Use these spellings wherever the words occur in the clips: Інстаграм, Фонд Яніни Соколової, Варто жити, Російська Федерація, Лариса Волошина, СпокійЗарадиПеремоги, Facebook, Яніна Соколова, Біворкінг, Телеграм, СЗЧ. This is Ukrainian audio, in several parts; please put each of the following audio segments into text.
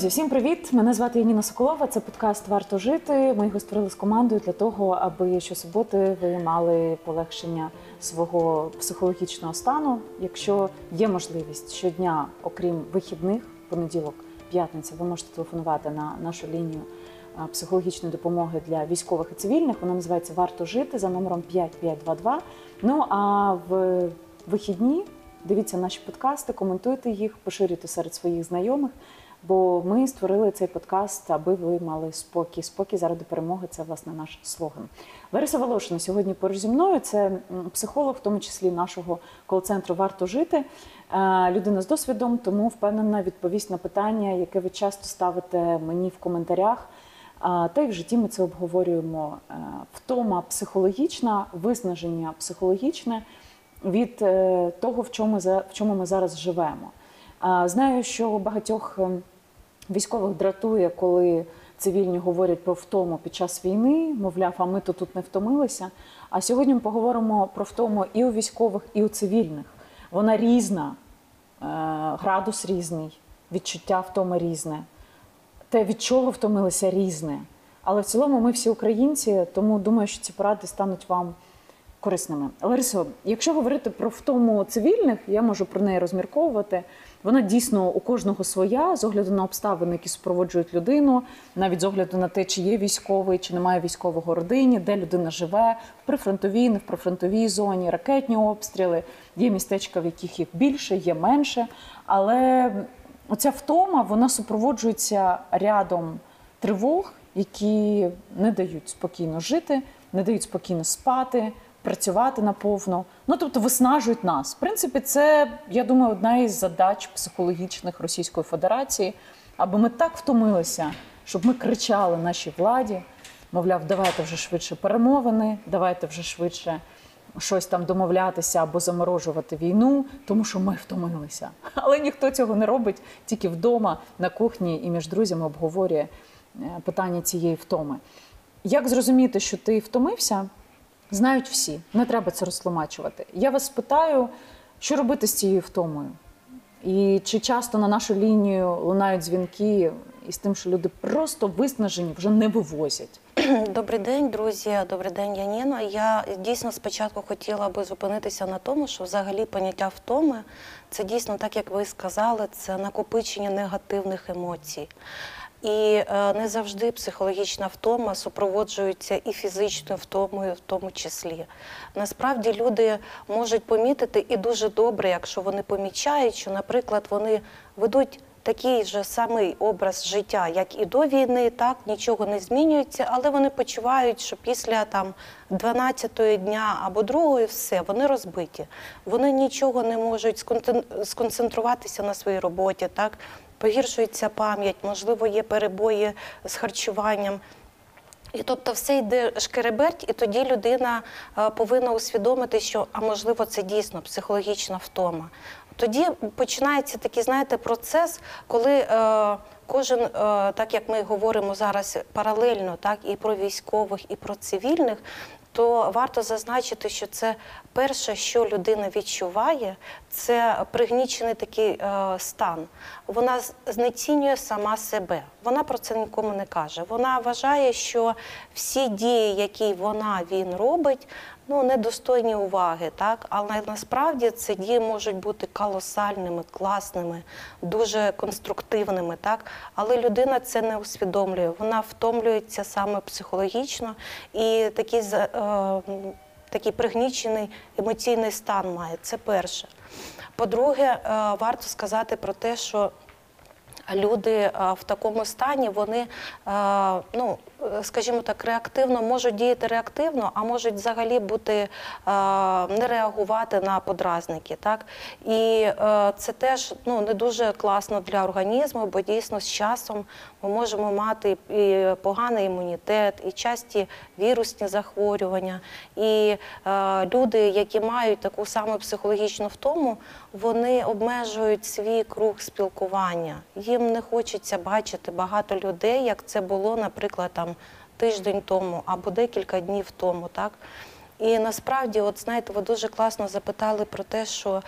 Друзі, всім привіт! Мене звати Яніна Соколова, це подкаст «Варто жити». Ми його створили з командою для того, аби щосуботи ви мали полегшення свого психологічного стану. Якщо є можливість щодня, окрім вихідних, понеділок, п'ятниця, ви можете телефонувати на нашу лінію психологічної допомоги для військових і цивільних. Вона називається «Варто жити» за номером 5522. Ну а в вихідні дивіться наші подкасти, коментуйте їх, поширюйте серед своїх знайомих. Бо ми створили цей подкаст, аби ви мали спокій. Спокій заради перемоги – це, власне, наш слоган. Лариса Волошина сьогодні поруч зі мною. Це психолог, в тому числі нашого кол-центру «Варто жити». Людина з досвідом, тому впевнена відповість на питання, яке ви часто ставите мені в коментарях. Та й в житті ми це обговорюємо. Втома психологічна, виснаження психологічне від того, в чому ми зараз живемо. Знаю, що багатьох військових дратує, коли цивільні говорять про втому під час війни, мовляв, а ми то тут не втомилися. А сьогодні ми поговоримо про втому і у військових, і у цивільних. Вона різна, градус різний, відчуття втоми різне, те, від чого втомилися, різне. Але в цілому ми всі українці, тому думаю, що ці поради стануть вам корисними. Ларисо, якщо говорити про втому цивільних, я можу про неї розмірковувати. Вона дійсно у кожного своя, з огляду на обставини, які супроводжують людину, навіть з огляду на те, чи є військовий, чи немає військового в родині, де людина живе, в прифронтовій, не в прифронтовій зоні, ракетні обстріли, є містечка, в яких їх більше, є менше. Але оця втома, вона супроводжується рядом тривог, які не дають спокійно жити, не дають спокійно спати, працювати наповно, тобто виснажують нас. В принципі, це, я думаю, одна із задач психологічних Російської Федерації, аби ми так втомилися, щоб ми кричали нашій владі, мовляв, давайте вже швидше перемовини, давайте вже швидше щось там домовлятися або заморожувати війну, тому що ми втомилися. Але ніхто цього не робить, тільки вдома, на кухні і між друзями обговорює питання цієї втоми. Як зрозуміти, що ти втомився? Знають всі, не треба це розтлумачувати. Я вас питаю, що робити з цією втомою? І чи часто на нашу лінію лунають дзвінки із тим, що люди просто виснажені, вже не вивозять? Добрий день, друзі. Добрий день, Яніна. Я дійсно спочатку хотіла би зупинитися на тому, що взагалі поняття втоми – це дійсно, так як ви сказали, це накопичення негативних емоцій. І не завжди психологічна втома супроводжується і фізичною втомою в тому числі. Насправді люди можуть помітити, і дуже добре, якщо вони помічають, що, наприклад, вони ведуть такий же самий образ життя, як і до війни, так, нічого не змінюється, але вони почувають, що після 12-ї дня або 2-ї все, вони розбиті. Вони нічого не можуть сконцентруватися на своїй роботі, так, погіршується пам'ять, можливо, є перебої з харчуванням. І тобто все йде шкереберть, і тоді людина повинна усвідомити, що, а можливо, це дійсно психологічна втома. Тоді починається такий, знаєте, процес, коли кожен, так як ми говоримо зараз паралельно, так, і про військових, і про цивільних, то варто зазначити, що це перше, що людина відчуває, це пригнічений такий стан. Вона знецінює сама себе, вона про це нікому не каже. Вона вважає, що всі дії, які він робить, недостойні уваги, так? Але насправді ці дії можуть бути колосальними, класними, дуже конструктивними, так? Але людина це не усвідомлює, вона втомлюється саме психологічно і такий пригнічений емоційний стан має, це перше. По-друге, варто сказати про те, що люди в такому стані, вони, скажімо так, реактивно, можуть діяти реактивно, а можуть взагалі бути, не реагувати на подразники, так? І це теж не дуже класно для організму, бо дійсно з часом ми можемо мати і поганий імунітет, і часті вірусні захворювання. І люди, які мають таку саму психологічну втому, вони обмежують свій круг спілкування. Їм не хочеться бачити багато людей, як це було, наприклад, тиждень тому або декілька днів тому, так? І насправді, от знаєте, ви дуже класно запитали про те, що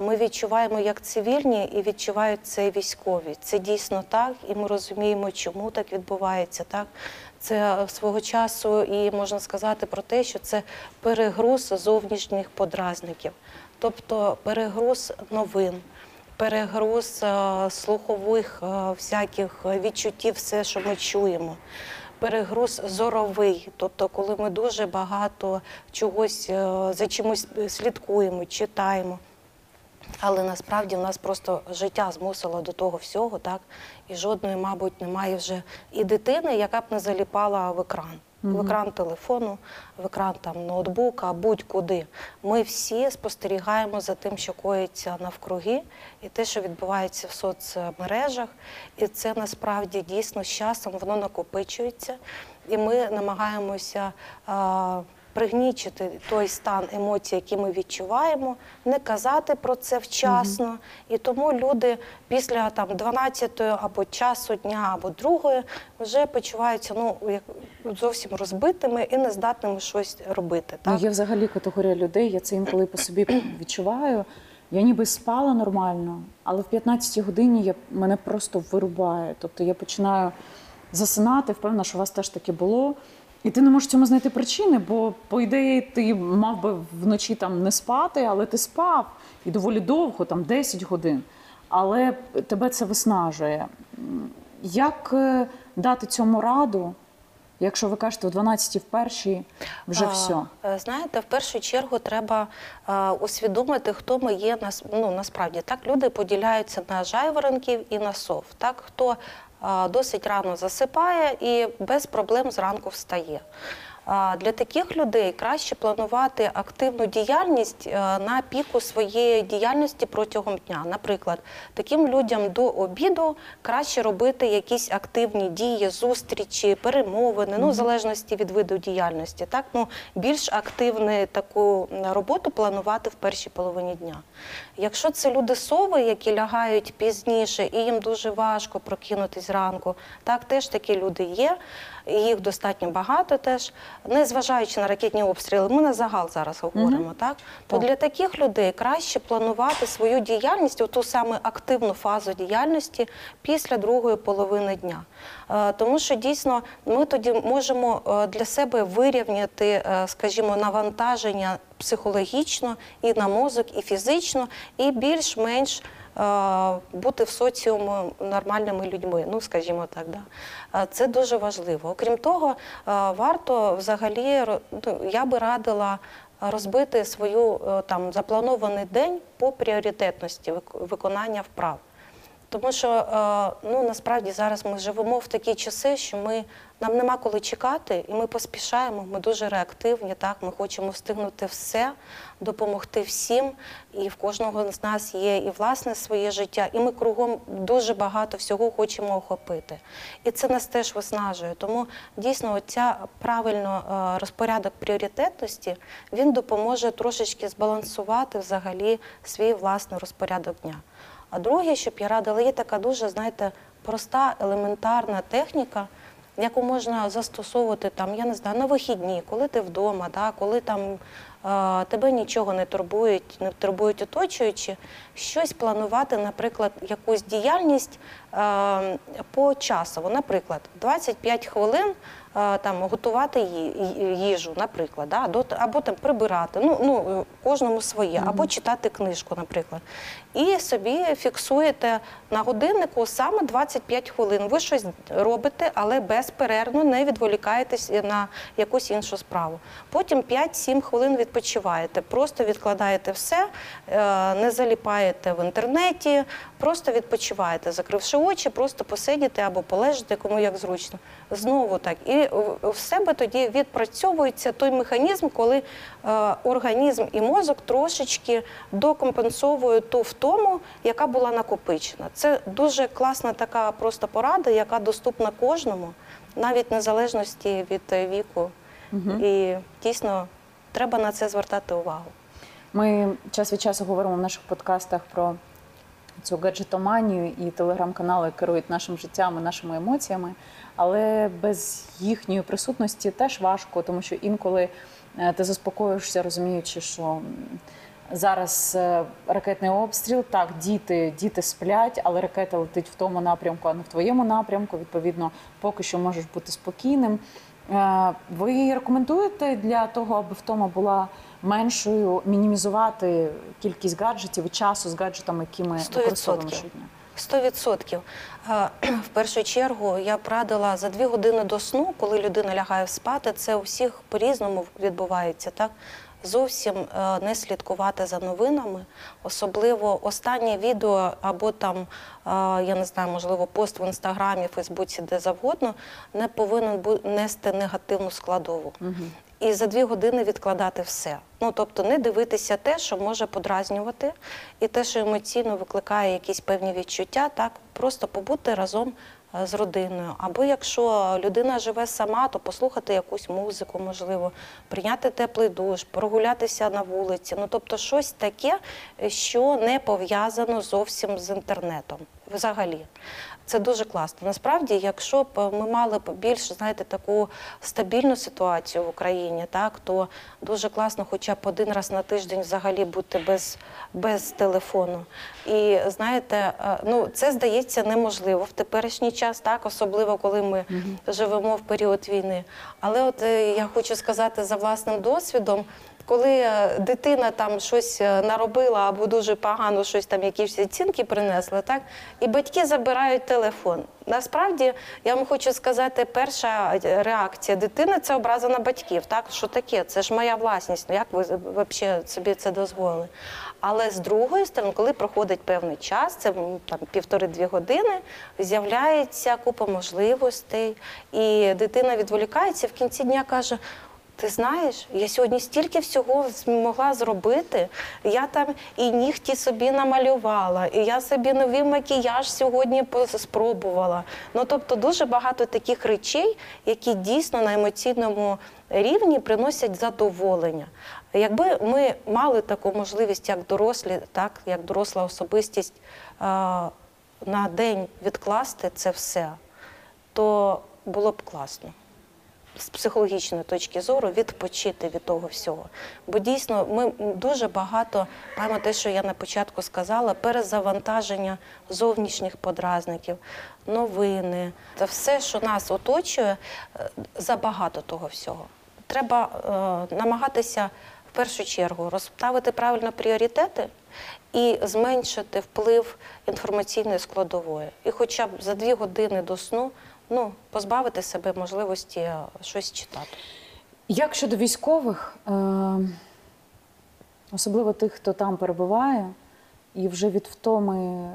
ми відчуваємо як цивільні і відчувають це і військові. Це дійсно так, і ми розуміємо, чому так відбувається, так? Це свого часу і можна сказати про те, що це перегруз зовнішніх подразників, тобто перегруз новин, перегруз слухових всяких відчуттів, все, що ми чуємо. Перегруз зоровий, тобто коли ми дуже багато чогось, за чимось слідкуємо, читаємо. Але насправді в нас просто життя змусило до того всього, так? І жодної, мабуть, немає вже і дитини, яка б не заліпала в екран. В екран телефону, в екран там, ноутбука, будь-куди. Ми всі спостерігаємо за тим, що коїться навкруги, і те, що відбувається в соцмережах. І це насправді дійсно з часом воно накопичується. І ми намагаємося пригнічити той стан емоцій, які ми відчуваємо, не казати про це вчасно. І тому люди після там, 12-ї або часу дня, або 2-ї вже почуваються зовсім розбитими і нездатними щось робити. Так? Ну, є взагалі категорія людей, я це інколи по собі відчуваю. Я ніби спала нормально, але в 15-й годині мене просто вирубає. Тобто я починаю засинати, впевнена, що у вас теж таке було. І ти не можеш цьому знайти причини, бо, по ідеї, ти мав би вночі там не спати, але ти спав, і доволі довго, там 10 годин. Але тебе це виснажує. Як дати цьому раду, якщо ви кажете, о 12-й, в першій, вже все? Знаєте, в першу чергу треба усвідомити, хто ми є. Насправді, так, люди поділяються на жайворонків і на сов. Так, хто досить рано засипає і без проблем зранку встає. Для таких людей краще планувати активну діяльність на піку своєї діяльності протягом дня. Наприклад, таким людям до обіду краще робити якісь активні дії, зустрічі, перемовини, в залежності від виду діяльності. Так? Більш активну таку роботу планувати в першій половині дня. Якщо це люди-сови, які лягають пізніше і їм дуже важко прокинутись зранку, так, теж такі люди є, їх достатньо багато теж. Незважаючи на ракетні обстріли, ми на загал зараз говоримо, так? То для таких людей краще планувати свою діяльність, оту саме активну фазу діяльності після другої половини дня. Тому що дійсно ми тоді можемо для себе вирівняти, скажімо, навантаження психологічно і на мозок, і фізично, і більш-менш бути в соціумі нормальними людьми, скажімо так. Да? Це дуже важливо. Окрім того, варто взагалі, я би радила розбити свою там, запланований день по пріоритетності виконання вправ. Тому що, насправді, зараз ми живемо в такі часи, що нам нема коли чекати, і ми поспішаємо, ми дуже реактивні, так? Ми хочемо встигнути все, допомогти всім, і в кожного з нас є і власне своє життя, і ми кругом дуже багато всього хочемо охопити. І це нас теж виснажує. Тому, дійсно, оця правильно розпорядок пріоритетності, він допоможе трошечки збалансувати взагалі свій власний розпорядок дня. А друге, щоб я радила, є така дуже, знаєте, проста, елементарна техніка, яку можна застосовувати, там, я не знаю, на вихідні, коли ти вдома, да, коли там, тебе нічого не турбують оточуючі, щось планувати, наприклад, якусь діяльність по часу. Наприклад, 25 хвилин там, готувати їжу, наприклад, да, або там, прибирати, кожному своє, або читати книжку, наприклад. І собі фіксуєте на годиннику саме 25 хвилин. Ви щось робите, але безперервно не відволікаєтесь на якусь іншу справу. Потім 5-7 хвилин відпочиваєте, просто відкладаєте все, не заліпаєте в інтернеті, просто відпочиваєте, закривши очі, просто посидіти або полежите, кому як зручно. Знову так. І в себе тоді відпрацьовується той механізм, коли організм і мозок трошечки докомпенсовують ту втому, яка була накопичена. Це дуже класна така просто порада, яка доступна кожному, навіть незалежності від віку. І дійсно треба на це звертати увагу. Ми час від часу говоримо в наших подкастах про цю гаджетоманію, і телеграм-канали керують нашим життям і нашими емоціями, але без їхньої присутності теж важко, тому що інколи ти заспокоюєшся, розуміючи, що зараз ракетний обстріл, так, діти сплять, але ракета летить в тому напрямку, а не в твоєму напрямку, відповідно, поки що можеш бути спокійним. Ви рекомендуєте для того, аби втома була меншою, мінімізувати кількість гаджетів і часу з гаджетами, які ми використовуємо щодня? 100%. В першу чергу я б радила за 2 години до сну, коли людина лягає спати, це у всіх по-різному відбувається, так? Зовсім не слідкувати за новинами, особливо останнє відео або там, я не знаю, можливо, пост в Інстаграмі, Фейсбуці, де завгодно, не повинен нести негативну складову. І за 2 години відкладати все. Ну, тобто не дивитися те, що може подразнювати, і те, що емоційно викликає якісь певні відчуття, так, просто побути разом з родиною. Або якщо людина живе сама, то послухати якусь музику, можливо, прийняти теплий душ, прогулятися на вулиці. Ну, тобто щось таке, що не пов'язано зовсім з інтернетом. Взагалі. Це дуже класно. Насправді, якщо б ми мали б більш, знаєте, таку стабільну ситуацію в Україні, так, то дуже класно хоча б 1 раз на тиждень взагалі бути без телефону. І, знаєте, ну, це здається неможливо в теперішній час, так, особливо коли ми живемо в період війни. Але от я хочу сказати за власним досвідом, коли дитина там щось наробила або дуже погано щось там, якісь оцінки принесла, так, і батьки забирають телефон. Насправді, я вам хочу сказати, перша реакція дитини – це образа на батьків, так, що таке, це ж моя власність, як ви взагалі собі це дозволили. Але з другої сторони, коли проходить певний час, це там 1,5–2 години, з'являється купа можливостей, і дитина відволікається, в кінці дня каже: ти знаєш, я сьогодні стільки всього змогла зробити, я там і нігті собі намалювала, і я собі новий макіяж сьогодні спробувала. Ну, тобто дуже багато таких речей, які дійсно на емоційному рівні приносять задоволення. Якби ми мали таку можливість, як дорослі, так, як доросла особистість, на день відкласти це все, то було б класно. З психологічної точки зору відпочити від того всього. Бо дійсно ми дуже багато, маємо те, що я на початку сказала, перезавантаження зовнішніх подразників, новини, та все, що нас оточує, забагато того всього. Треба намагатися в першу чергу розставити правильно пріоритети і зменшити вплив інформаційної складової. І хоча б за 2 години до сну, ну, позбавити себе можливості щось читати. Як щодо військових, особливо тих, хто там перебуває, і вже від втоми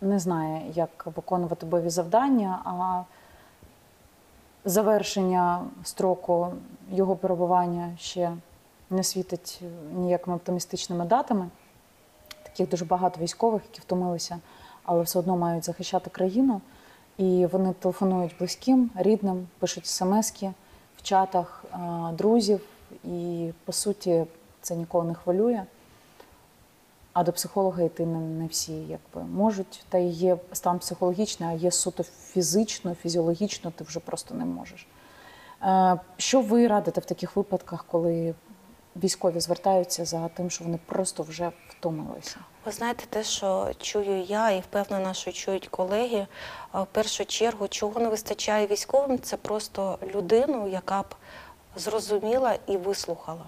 не знає, як виконувати бойові завдання, а завершення строку його перебування ще не світить ніякими оптимістичними датами. Таких дуже багато військових, які втомилися, але все одно мають захищати країну. І вони телефонують близьким, рідним, пишуть смски в чатах друзів. І, по суті, це нікого не хвилює. А до психолога йти не всі, якби, можуть. Та і є стан психологічний, а є суто фізично, фізіологічно, ти вже просто не можеш. Що ви радите в таких випадках, коли військові звертаються за тим, що вони просто вже втомилися? Ви знаєте, те, що чую я і, впевнена, що чують колеги, в першу чергу, чого не вистачає військовим, це просто людину, яка б зрозуміла і вислухала.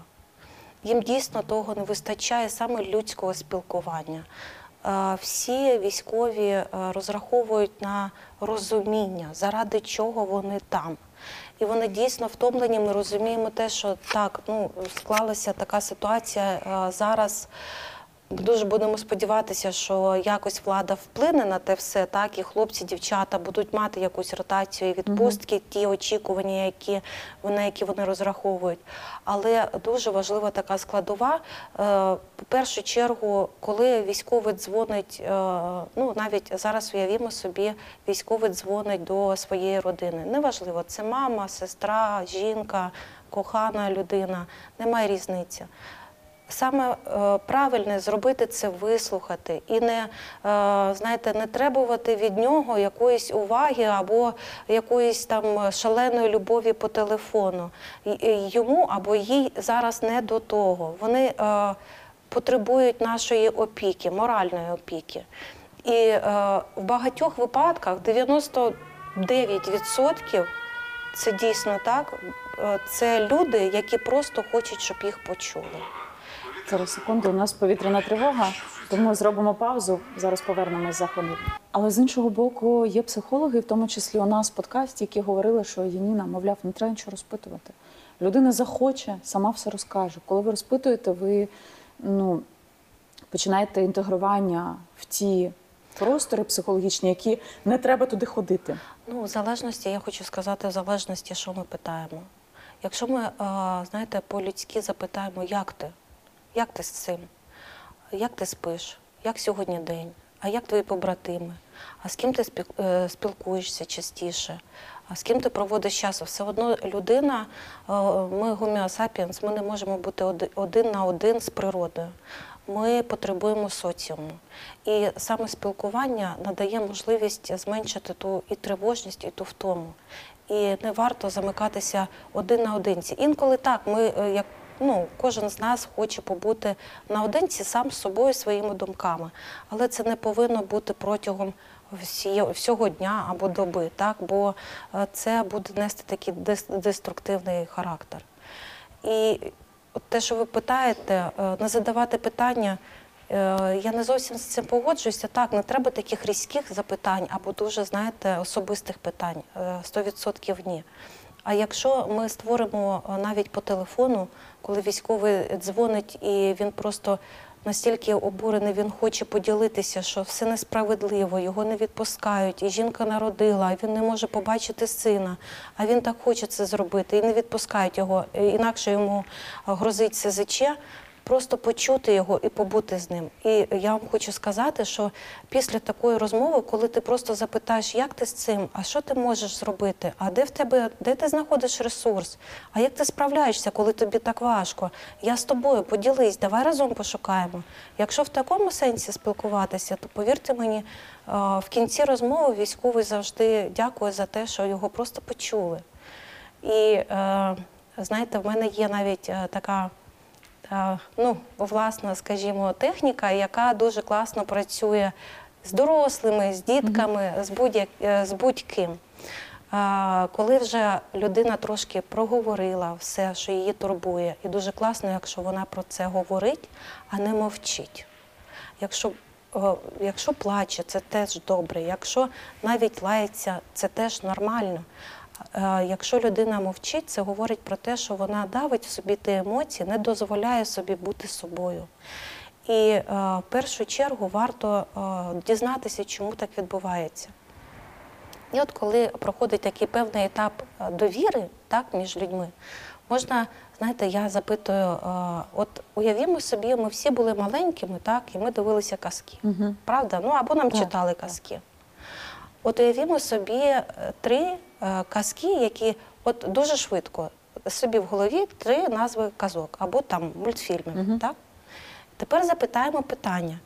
Їм дійсно того не вистачає, саме людського спілкування. Всі військові розраховують на розуміння, заради чого вони там. І вони дійсно втомлені, ми розуміємо те, що так, ну, склалася така ситуація зараз. Дуже будемо сподіватися, що якось влада вплине на те все, так, і хлопці, дівчата будуть мати якусь ротацію і відпустки, ті очікування, на які вони розраховують. Але дуже важлива така складова. В першу чергу, коли військовий дзвонить, ну, навіть зараз уявімо собі, військовий дзвонить до своєї родини. Неважливо, це мама, сестра, жінка, кохана людина, немає різниці. саме правильне зробити це вислухати і не требувати від нього якоїсь уваги або якоїсь там шаленої любові по телефону. Йому або їй зараз не до того. Вони потребують нашої опіки, моральної опіки. І в багатьох випадках 99% це дійсно так, це люди, які просто хочуть, щоб їх почули. Зараз, секунду, у нас повітряна тривога, тому зробимо паузу, зараз повернемось за хвилину. Але з іншого боку, є психологи, в тому числі у нас в подкасті, які говорили, що Яніна, мовляв, не треба нічого розпитувати. Людина захоче, сама все розкаже. Коли ви розпитуєте, ви починаєте інтегрування в ті простори психологічні, які не треба туди ходити. Ну, в залежності, я хочу сказати, в залежності, що ми питаємо. Якщо ми, знаєте, по-людськи запитаємо, як ти? Як ти з цим? Як ти спиш? Як сьогодні день? А як твої побратими? А з ким ти спілкуєшся частіше? А з ким ти проводиш час? Все одно людина, ми homo sapiens, ми не можемо бути один на один з природою. Ми потребуємо соціуму. І саме спілкування надає можливість зменшити ту і тривожність, і ту втому. І не варто замикатися один наодинці. Інколи так, кожен з нас хоче побути наодинці сам з собою, своїми думками. Але це не повинно бути протягом всього дня або доби, так? Бо це буде нести такий деструктивний характер. І те, що ви питаєте, не задавати питання, я не зовсім з цим погоджуюся. Так, не треба таких різких запитань або дуже, знаєте, особистих питань. 100% ні. А якщо ми створимо навіть по телефону, коли військовий дзвонить і він просто настільки обурений, він хоче поділитися, що все несправедливо, його не відпускають, і жінка народила, а він не може побачити сина, а він так хоче це зробити, і не відпускають його, інакше йому грозить СЗЧ, просто почути його і побути з ним. І я вам хочу сказати, що після такої розмови, коли ти просто запитаєш, як ти з цим, а що ти можеш зробити, а де ти знаходиш ресурс, а як ти справляєшся, коли тобі так важко, я з тобою, поділись, давай разом пошукаємо. Якщо в такому сенсі спілкуватися, то, повірте мені, в кінці розмови військовий завжди дякує за те, що його просто почули. І, знаєте, в мене є навіть така власна, скажімо, техніка, яка дуже класно працює з дорослими, з дітками, з будь-ким. Коли вже людина трошки проговорила все, що її турбує, і дуже класно, якщо вона про це говорить, а не мовчить. Якщо плаче, це теж добре, якщо навіть лається, це теж нормально. Якщо людина мовчить, це говорить про те, що вона давить в собі ті емоції, не дозволяє собі бути собою. І в першу чергу варто дізнатися, чому так відбувається. І от коли проходить такий певний етап довіри, так, між людьми, можна, знаєте, я запитую, от уявімо собі, ми всі були маленькими, так, і ми дивилися казки, правда? Або нам читали казки. От уявімо собі 3 казки, які от дуже швидко собі в голові 3 назви казок або там мультфільмів, так? Тепер запитаємо питання.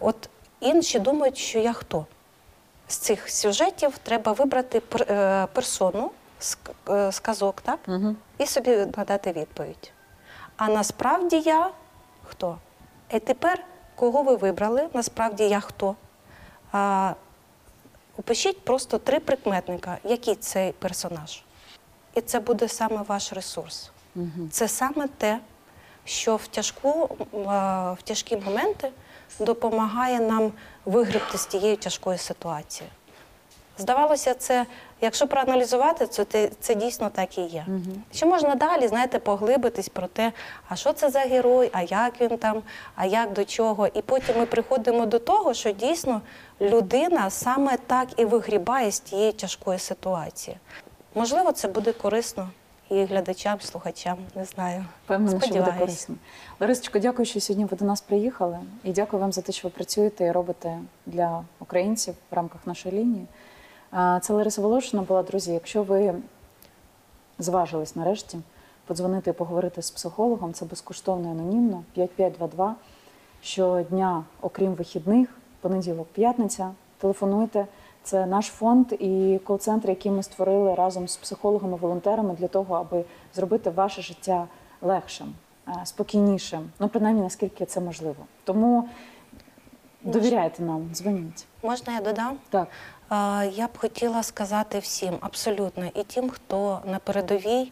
От інші думають, що я хто? З цих сюжетів треба вибрати персону з казок, так? І собі надати відповідь. А насправді я хто? І тепер, кого ви вибрали, насправді я хто? Опишіть просто 3 прикметника, який цей персонаж. І це буде саме ваш ресурс. Це саме те, що в тяжкі моменти допомагає нам вигребти з тієї тяжкої ситуації. Здавалося, це, якщо проаналізувати, це дійсно так і є. Ще можна далі, знаєте, поглибитись про те, а що це за герой, а як він там, а як до чого. І потім ми приходимо до того, що дійсно людина саме так і вигрібає з тієї тяжкої ситуації. Можливо, це буде корисно і глядачам, і слухачам, не знаю. Певно, що буде корисно. Ларисочко, дякую, що сьогодні ви до нас приїхали. І дякую вам за те, що ви працюєте і робите для українців в рамках нашої лінії. Це Лариса Волошина була, друзі. Якщо ви зважились нарешті подзвонити і поговорити з психологом, це безкоштовно, анонімно, 5522, щодня, окрім вихідних, понеділок, п'ятниця, телефонуйте. Це наш фонд і кол-центр, який ми створили разом з психологами-волонтерами для того, аби зробити ваше життя легшим, спокійнішим, ну, принаймні, наскільки це можливо. Тому довіряйте нам, дзвоніть. Можна я додам? Так. Я б хотіла сказати всім, абсолютно, і тим, хто на передовій,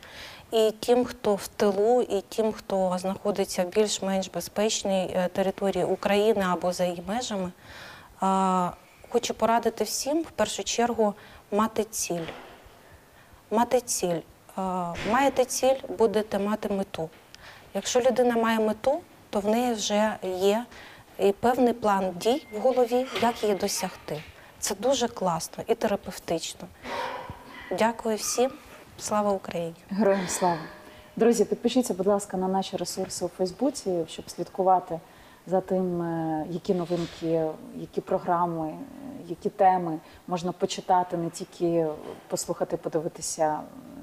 і тим, хто в тилу, і тим, хто знаходиться в більш-менш безпечній території України або за її межами, хочу порадити всім, в першу чергу, мати ціль. Мати ціль. Маєте ціль, будете мати мету. Якщо людина має мету, то в неї вже є і певний план дій в голові, як її досягти. Це дуже класно і терапевтично. Дякую всім. Слава Україні! Героям слава! Друзі, підпишіться, будь ласка, на наші ресурси у Фейсбуці, щоб слідкувати за тим, які новинки, які програми, які теми можна почитати, не тільки послухати, подивитися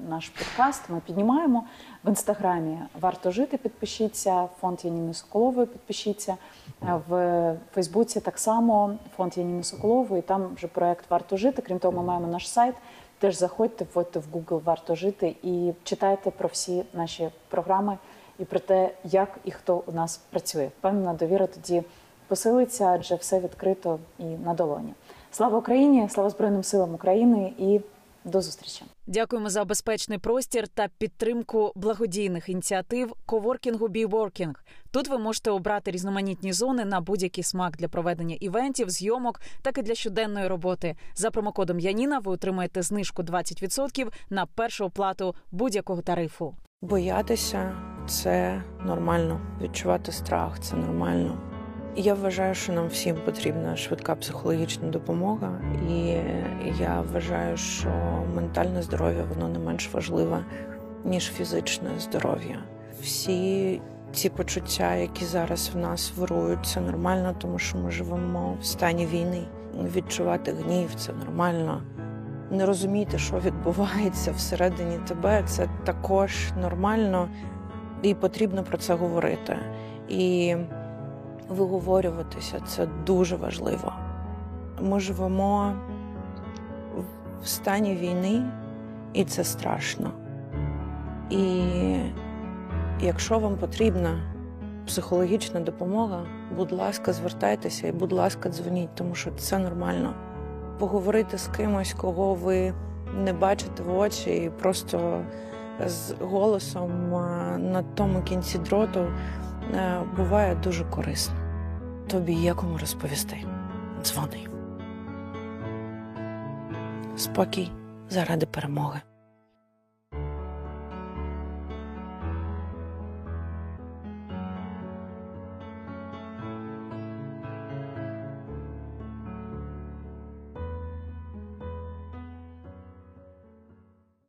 наш подкаст. Ми піднімаємо в Інстаграмі «Варто жити», підпишіться, «Фонд Яніни Соколової» підпишіться, в Фейсбуці так само «Фонд Яніни Соколової», там вже проєкт «Варто жити». Крім того, ми маємо наш сайт, теж заходьте, вводьте в Google «Варто жити» і читайте про всі наші програми і про те, як і хто у нас працює. Впевнена, довіра тоді посилиться, адже все відкрито і на долоні. Слава Україні, слава Збройним силам України і до зустрічі. Дякуємо за безпечний простір та підтримку благодійних ініціатив коворкінгу «Біворкінг». Тут ви можете обрати різноманітні зони на будь-який смак для проведення івентів, зйомок, так і для щоденної роботи. За промокодом «Яніна» ви отримаєте знижку 20% на першу оплату будь-якого тарифу. Боятися – це нормально. Відчувати страх – це нормально. Я вважаю, що нам всім потрібна швидка психологічна допомога. І я вважаю, що ментальне здоров'я, воно не менш важливе, ніж фізичне здоров'я. Всі ці почуття, які зараз в нас вирують, це нормально, тому що ми живемо в стані війни. Відчувати гнів – це нормально. Не розуміти, що відбувається всередині тебе, це також нормально, і потрібно про це говорити. І виговорюватися – це дуже важливо. Ми живемо в стані війни, і це страшно. І якщо вам потрібна психологічна допомога, будь ласка, звертайтеся і, будь ласка, дзвоніть, тому що це нормально. Поговорити з кимось, кого ви не бачите в очі, і просто з голосом на тому кінці дроту буває дуже корисно. Тобі є кому розповісти. Дзвони. Спокій заради перемоги.